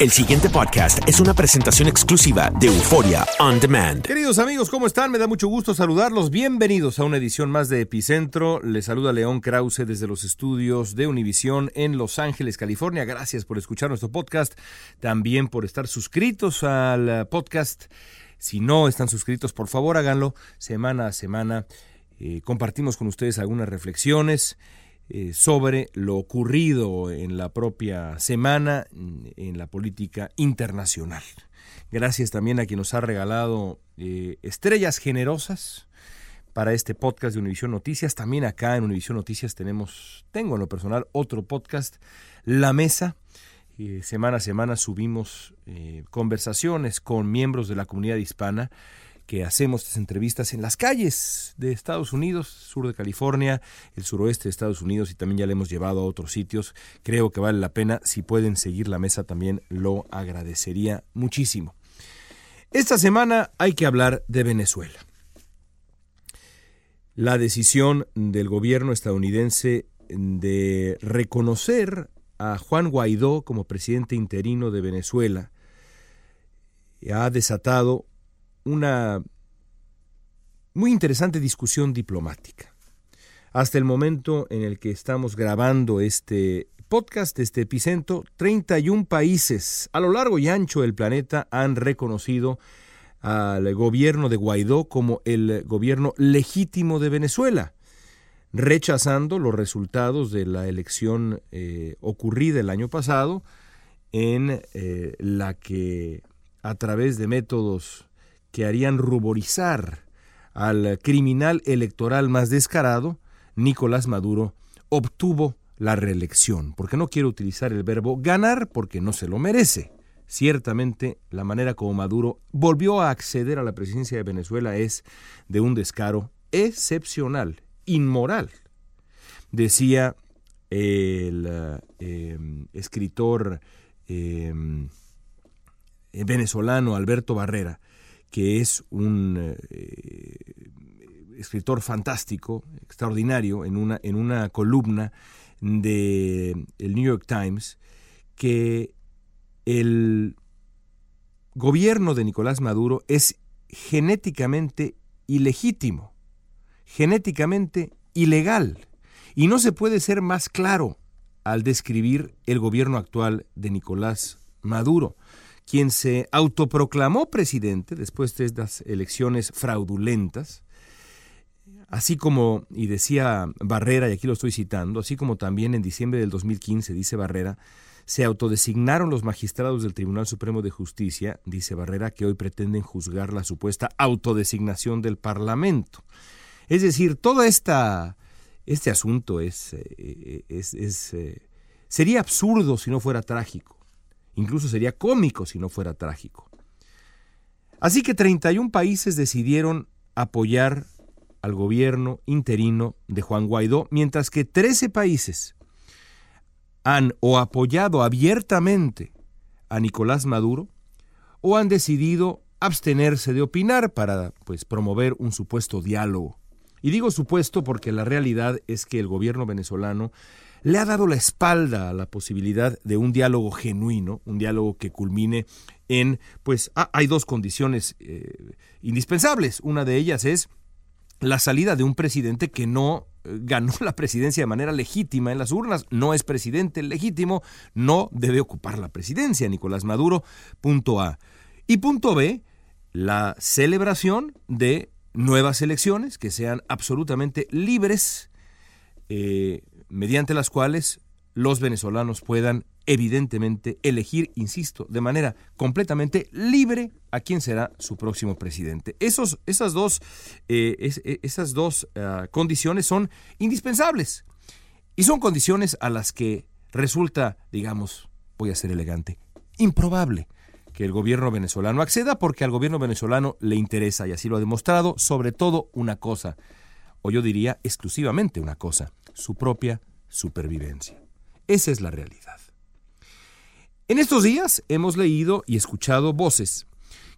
El siguiente podcast es una presentación exclusiva de Euphoria On Demand. Queridos amigos, ¿cómo están? Me da mucho gusto saludarlos. Bienvenidos a una edición más de Epicentro. Les saluda León Krause desde los estudios de Univisión en Los Ángeles, California. Gracias por escuchar nuestro podcast. También por estar suscritos al podcast. Si no están suscritos, por favor, háganlo. Semana a semana compartimos con ustedes algunas reflexiones sobre lo ocurrido en la propia semana en la política internacional. Gracias también a quien nos ha regalado estrellas generosas para este podcast de Univisión Noticias. También acá en Univisión Noticias tengo en lo personal otro podcast, La Mesa. Semana a semana subimos conversaciones con miembros de la comunidad hispana que hacemos estas entrevistas en las calles de Estados Unidos, sur de California, el suroeste de Estados Unidos, y también ya le hemos llevado a otros sitios. Creo que vale la pena. Si pueden seguir La Mesa también lo agradecería muchísimo. Esta semana hay que hablar de Venezuela. La decisión del gobierno estadounidense de reconocer a Juan Guaidó como presidente interino de Venezuela ha desatado una muy interesante discusión diplomática. Hasta el momento en el que estamos grabando este podcast, este Epicentro, 31 países a lo largo y ancho del planeta han reconocido al gobierno de Guaidó como el gobierno legítimo de Venezuela, rechazando los resultados de la elección ocurrida el año pasado, en la que a través de métodos que harían ruborizar al criminal electoral más descarado, Nicolás Maduro obtuvo la reelección. Porque no quiero utilizar el verbo ganar, porque no se lo merece. Ciertamente, la manera como Maduro volvió a acceder a la presidencia de Venezuela es de un descaro excepcional, inmoral. Decía el escritor venezolano Alberto Barrera, que es un escritor fantástico, extraordinario, en una columna del New York Times, que el gobierno de Nicolás Maduro es genéticamente ilegítimo, genéticamente ilegal. Y no se puede ser más claro al describir el gobierno actual de Nicolás Maduro, quien se autoproclamó presidente después de estas elecciones fraudulentas, así como, y decía Barrera, y aquí lo estoy citando, así como también en diciembre del 2015, dice Barrera, se autodesignaron los magistrados del Tribunal Supremo de Justicia, dice Barrera, que hoy pretenden juzgar la supuesta autodesignación del Parlamento. Es decir, todo este asunto sería absurdo si no fuera trágico. Incluso sería cómico si no fuera trágico. Así que 31 países decidieron apoyar al gobierno interino de Juan Guaidó, mientras que 13 países han o apoyado abiertamente a Nicolás Maduro o han decidido abstenerse de opinar para, promover un supuesto diálogo. Y digo supuesto porque la realidad es que el gobierno venezolano le ha dado la espalda a la posibilidad de un diálogo genuino, un diálogo que culmine en, hay dos condiciones indispensables. Una de ellas es la salida de un presidente que no ganó la presidencia de manera legítima en las urnas, no es presidente legítimo, no debe ocupar la presidencia, Nicolás Maduro, punto A. Y punto B, la celebración de nuevas elecciones que sean absolutamente libres, mediante las cuales los venezolanos puedan evidentemente elegir, insisto, de manera completamente libre a quién será su próximo presidente. Esas dos condiciones son indispensables y son condiciones a las que resulta, digamos, voy a ser elegante, improbable que el gobierno venezolano acceda, porque al gobierno venezolano le interesa, y así lo ha demostrado, sobre todo una cosa, o yo diría exclusivamente una cosa, su propia supervivencia. Esa es la realidad. En estos días hemos leído y escuchado voces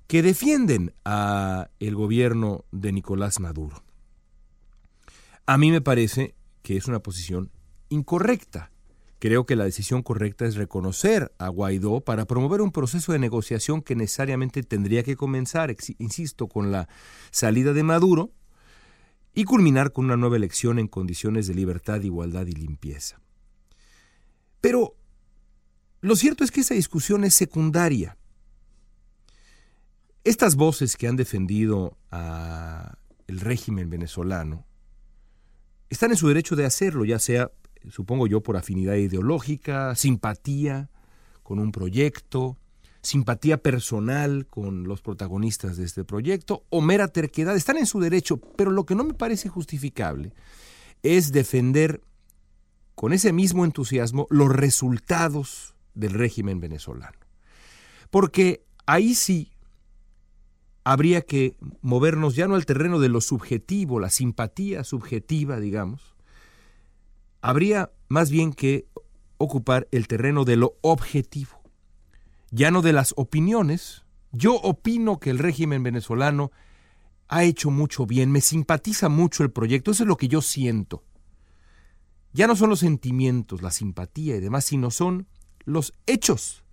que defienden a el gobierno de Nicolás Maduro. A mí me parece que es una posición incorrecta. Creo que la decisión correcta es reconocer a Guaidó para promover un proceso de negociación que necesariamente tendría que comenzar, insisto, con la salida de Maduro y culminar con una nueva elección en condiciones de libertad, igualdad y limpieza. Pero lo cierto es que esa discusión es secundaria. Estas voces que han defendido al régimen venezolano están en su derecho de hacerlo, ya sea, supongo yo, por afinidad ideológica, simpatía con un proyecto, simpatía personal con los protagonistas de este proyecto o mera terquedad. Están en su derecho, pero lo que no me parece justificable es defender con ese mismo entusiasmo los resultados del régimen venezolano. Porque ahí sí habría que movernos ya no al terreno de lo subjetivo, la simpatía subjetiva, digamos. Habría más bien que ocupar el terreno de lo objetivo, ya no de las opiniones. Yo opino que el régimen venezolano ha hecho mucho bien, me simpatiza mucho el proyecto, eso es lo que yo siento. Ya no son los sentimientos, la simpatía y demás, sino son los hechos.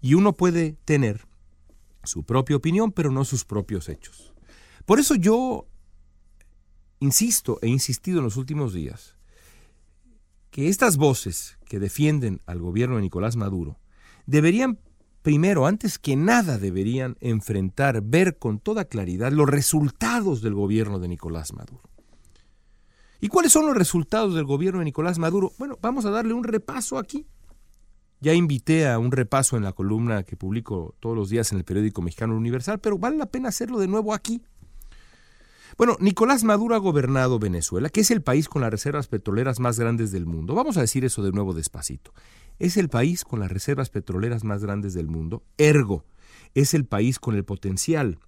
Y uno puede tener su propia opinión, pero no sus propios hechos. Por eso yo insisto, he insistido en los últimos días, que estas voces que defienden al gobierno de Nicolás Maduro deberían, primero, antes que nada, deberían enfrentar, ver con toda claridad los resultados del gobierno de Nicolás Maduro. ¿Y cuáles son los resultados del gobierno de Nicolás Maduro? Bueno, vamos a darle un repaso aquí. Ya invité a un repaso en la columna que publico todos los días en el periódico Mexicano Universal, pero vale la pena hacerlo de nuevo aquí. Bueno, Nicolás Maduro ha gobernado Venezuela, que es el país con las reservas petroleras más grandes del mundo. Vamos a decir eso de nuevo despacito. Es el país con las reservas petroleras más grandes del mundo, ergo, es el país con el potencial,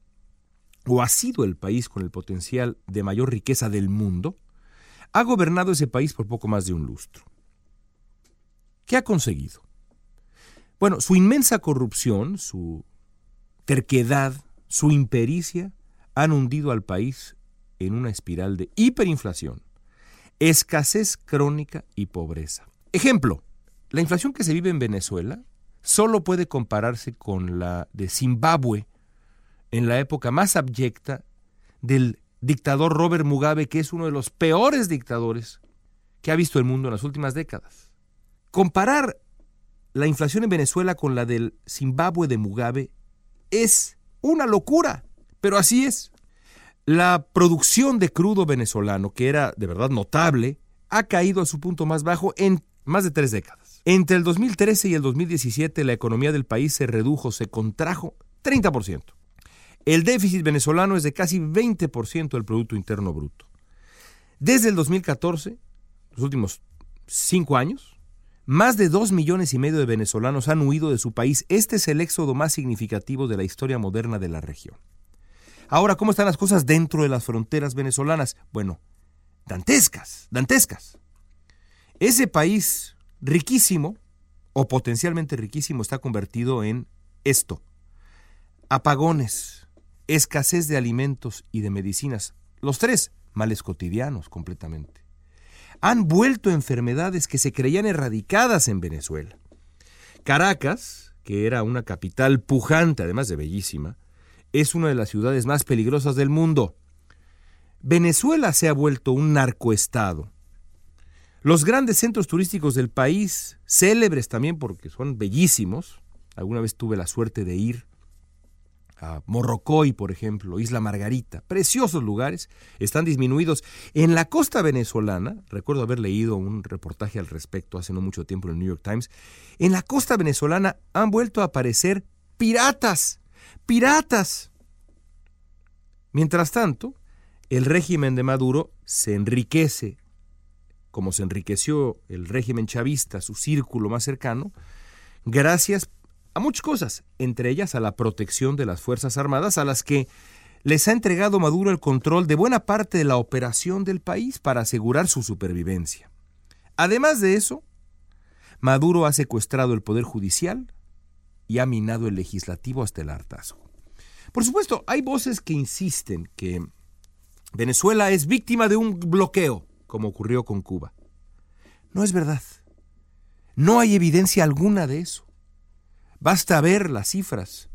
o ha sido el país con el potencial de mayor riqueza del mundo. Ha gobernado ese país por poco más de un lustro. ¿Qué ha conseguido? Bueno, su inmensa corrupción, su terquedad, su impericia han hundido al país en una espiral de hiperinflación, escasez crónica y pobreza. Ejemplo, la inflación que se vive en Venezuela solo puede compararse con la de Zimbabue en la época más abyecta del dictador Robert Mugabe, que es uno de los peores dictadores que ha visto el mundo en las últimas décadas. Comparar la inflación en Venezuela con la del Zimbabue de Mugabe es una locura, pero así es. La producción de crudo venezolano, que era de verdad notable, ha caído a su punto más bajo en más de 3 décadas. Entre el 2013 y el 2017, la economía del país se contrajo 30%. El déficit venezolano es de casi 20% del Producto Interno Bruto. Desde el 2014, los últimos 5 años, más de 2,5 millones de venezolanos han huido de su país. Este es el éxodo más significativo de la historia moderna de la región. Ahora, ¿cómo están las cosas dentro de las fronteras venezolanas? Bueno, dantescas. Ese país riquísimo o potencialmente riquísimo está convertido en esto: apagones, escasez de alimentos y de medicinas, los tres males cotidianos completamente. Han vuelto enfermedades que se creían erradicadas en Venezuela. Caracas, que era una capital pujante, además de bellísima, es una de las ciudades más peligrosas del mundo. Venezuela se ha vuelto un narcoestado. Los grandes centros turísticos del país, célebres también porque son bellísimos, alguna vez tuve la suerte de ir a Morrocoy, por ejemplo, Isla Margarita, preciosos lugares, están disminuidos. En la costa venezolana, recuerdo haber leído un reportaje al respecto hace no mucho tiempo en el New York Times, en la costa venezolana han vuelto a aparecer piratas. Mientras tanto, el régimen de Maduro se enriquece, como se enriqueció el régimen chavista, su círculo más cercano, gracias a muchas cosas, entre ellas a la protección de las Fuerzas Armadas, a las que les ha entregado Maduro el control de buena parte de la operación del país para asegurar su supervivencia. Además de eso, Maduro ha secuestrado el Poder Judicial y ha minado el legislativo hasta el hartazgo. Por supuesto, hay voces que insisten que Venezuela es víctima de un bloqueo, como ocurrió con Cuba. No es verdad. No hay evidencia alguna de eso. Basta ver las cifras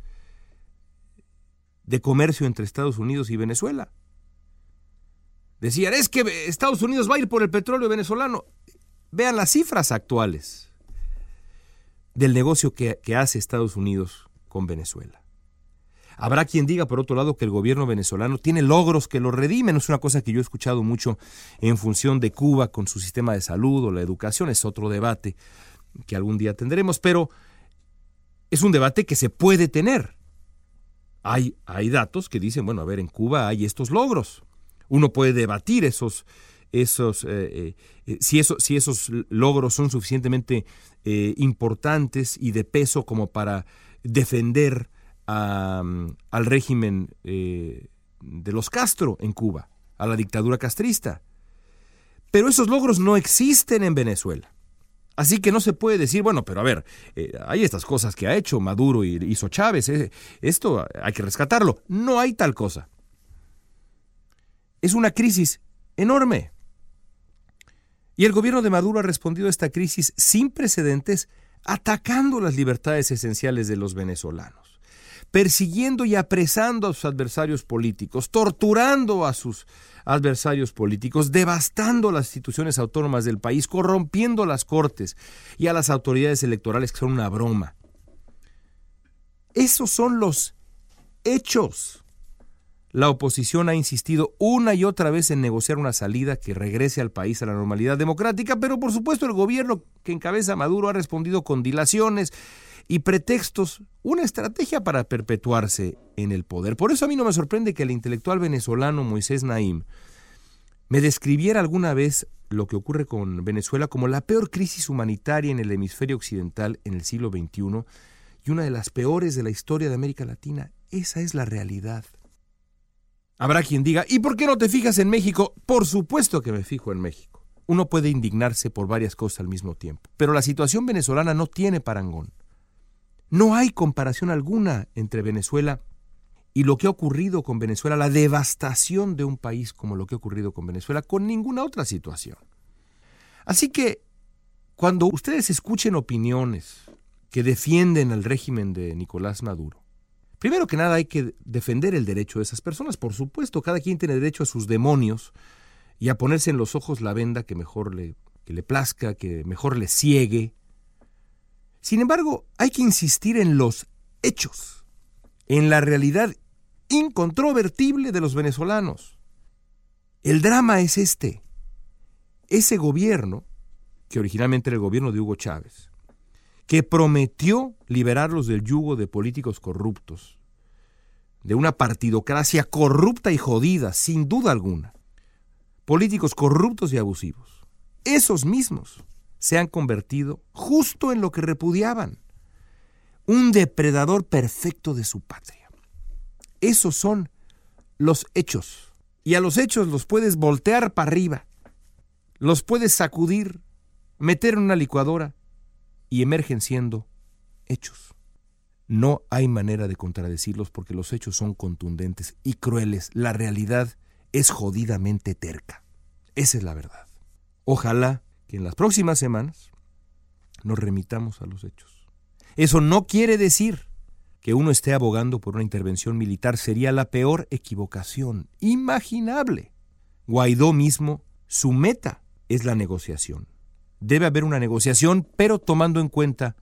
de comercio entre Estados Unidos y Venezuela. Decían, es que Estados Unidos va a ir por el petróleo venezolano. Vean las cifras actuales del negocio que hace Estados Unidos con Venezuela. Habrá quien diga, por otro lado, que el gobierno venezolano tiene logros que lo redimen. Es una cosa que yo he escuchado mucho en función de Cuba con su sistema de salud o la educación. Es otro debate que algún día tendremos, pero es un debate que se puede tener. Hay datos que dicen, bueno, a ver, en Cuba hay estos logros. Uno puede debatir si esos logros son suficientemente importantes y de peso como para defender al régimen de los Castro en Cuba, a la dictadura castrista. Pero esos logros no existen en Venezuela. Así que no se puede decir, bueno, pero a ver, hay estas cosas que ha hecho Maduro y hizo Chávez, esto hay que rescatarlo. No hay tal cosa. Es una crisis enorme. Y el gobierno de Maduro ha respondido a esta crisis sin precedentes, atacando las libertades esenciales de los venezolanos, persiguiendo y apresando a sus adversarios políticos, torturando a sus adversarios políticos, devastando las instituciones autónomas del país, corrompiendo las cortes y a las autoridades electorales, que son una broma. Esos son los hechos. La oposición ha insistido una y otra vez en negociar una salida que regrese al país a la normalidad democrática, pero por supuesto el gobierno que encabeza Maduro ha respondido con dilaciones y pretextos, una estrategia para perpetuarse en el poder. Por eso a mí no me sorprende que el intelectual venezolano Moisés Naím me describiera alguna vez lo que ocurre con Venezuela como la peor crisis humanitaria en el hemisferio occidental en el siglo XXI y una de las peores de la historia de América Latina. Esa es la realidad. Habrá quien diga, ¿y por qué no te fijas en México? Por supuesto que me fijo en México. Uno puede indignarse por varias cosas al mismo tiempo, pero la situación venezolana no tiene parangón. No hay comparación alguna entre Venezuela y lo que ha ocurrido con Venezuela, la devastación de un país como lo que ha ocurrido con Venezuela, con ninguna otra situación. Así que, cuando ustedes escuchen opiniones que defienden al régimen de Nicolás Maduro, primero que nada hay que defender el derecho de esas personas. Por supuesto, cada quien tiene derecho a sus demonios y a ponerse en los ojos la venda que mejor le plazca, que mejor le ciegue. Sin embargo, hay que insistir en los hechos, en la realidad incontrovertible de los venezolanos. El drama es este. Ese gobierno, que originalmente era el gobierno de Hugo Chávez, que prometió liberarlos del yugo de políticos corruptos, de una partidocracia corrupta y jodida, sin duda alguna. Políticos corruptos y abusivos. Esos mismos se han convertido justo en lo que repudiaban, un depredador perfecto de su patria. Esos son los hechos. Y a los hechos los puedes voltear para arriba, los puedes sacudir, meter en una licuadora y emergen siendo hechos. No hay manera de contradecirlos porque los hechos son contundentes y crueles. La realidad es jodidamente terca. Esa es la verdad. Ojalá que en las próximas semanas nos remitamos a los hechos. Eso no quiere decir que uno esté abogando por una intervención militar. Sería la peor equivocación imaginable. Guaidó mismo, su meta es la negociación. Debe haber una negociación, pero tomando en cuenta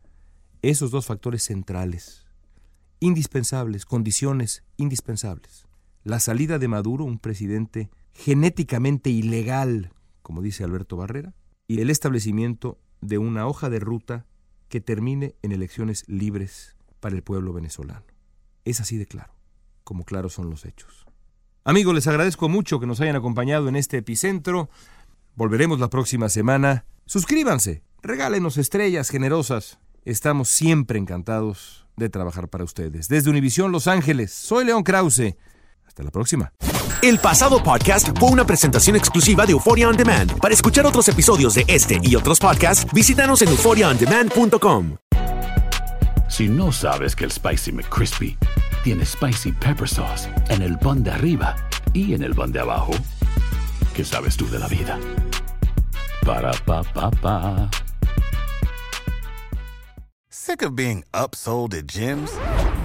esos dos factores centrales, indispensables, condiciones indispensables. La salida de Maduro, un presidente genéticamente ilegal, como dice Alberto Barrera, y el establecimiento de una hoja de ruta que termine en elecciones libres para el pueblo venezolano. Es así de claro, como claros son los hechos. Amigos, les agradezco mucho que nos hayan acompañado en este Epicentro. Volveremos la próxima semana. Suscríbanse, regálenos estrellas generosas. Estamos siempre encantados de trabajar para ustedes. Desde Univisión Los Ángeles, soy León Krause. Hasta la próxima. El pasado podcast fue una presentación exclusiva de Euphoria On Demand. Para escuchar otros episodios de este y otros podcasts, visítanos en euphoriaondemand.com. Si no sabes que el Spicy McCrispy tiene Spicy Pepper Sauce en el pan de arriba y en el pan de abajo, ¿qué sabes tú de la vida? Para, pa, pa, pa. Sick of being upsold at gyms?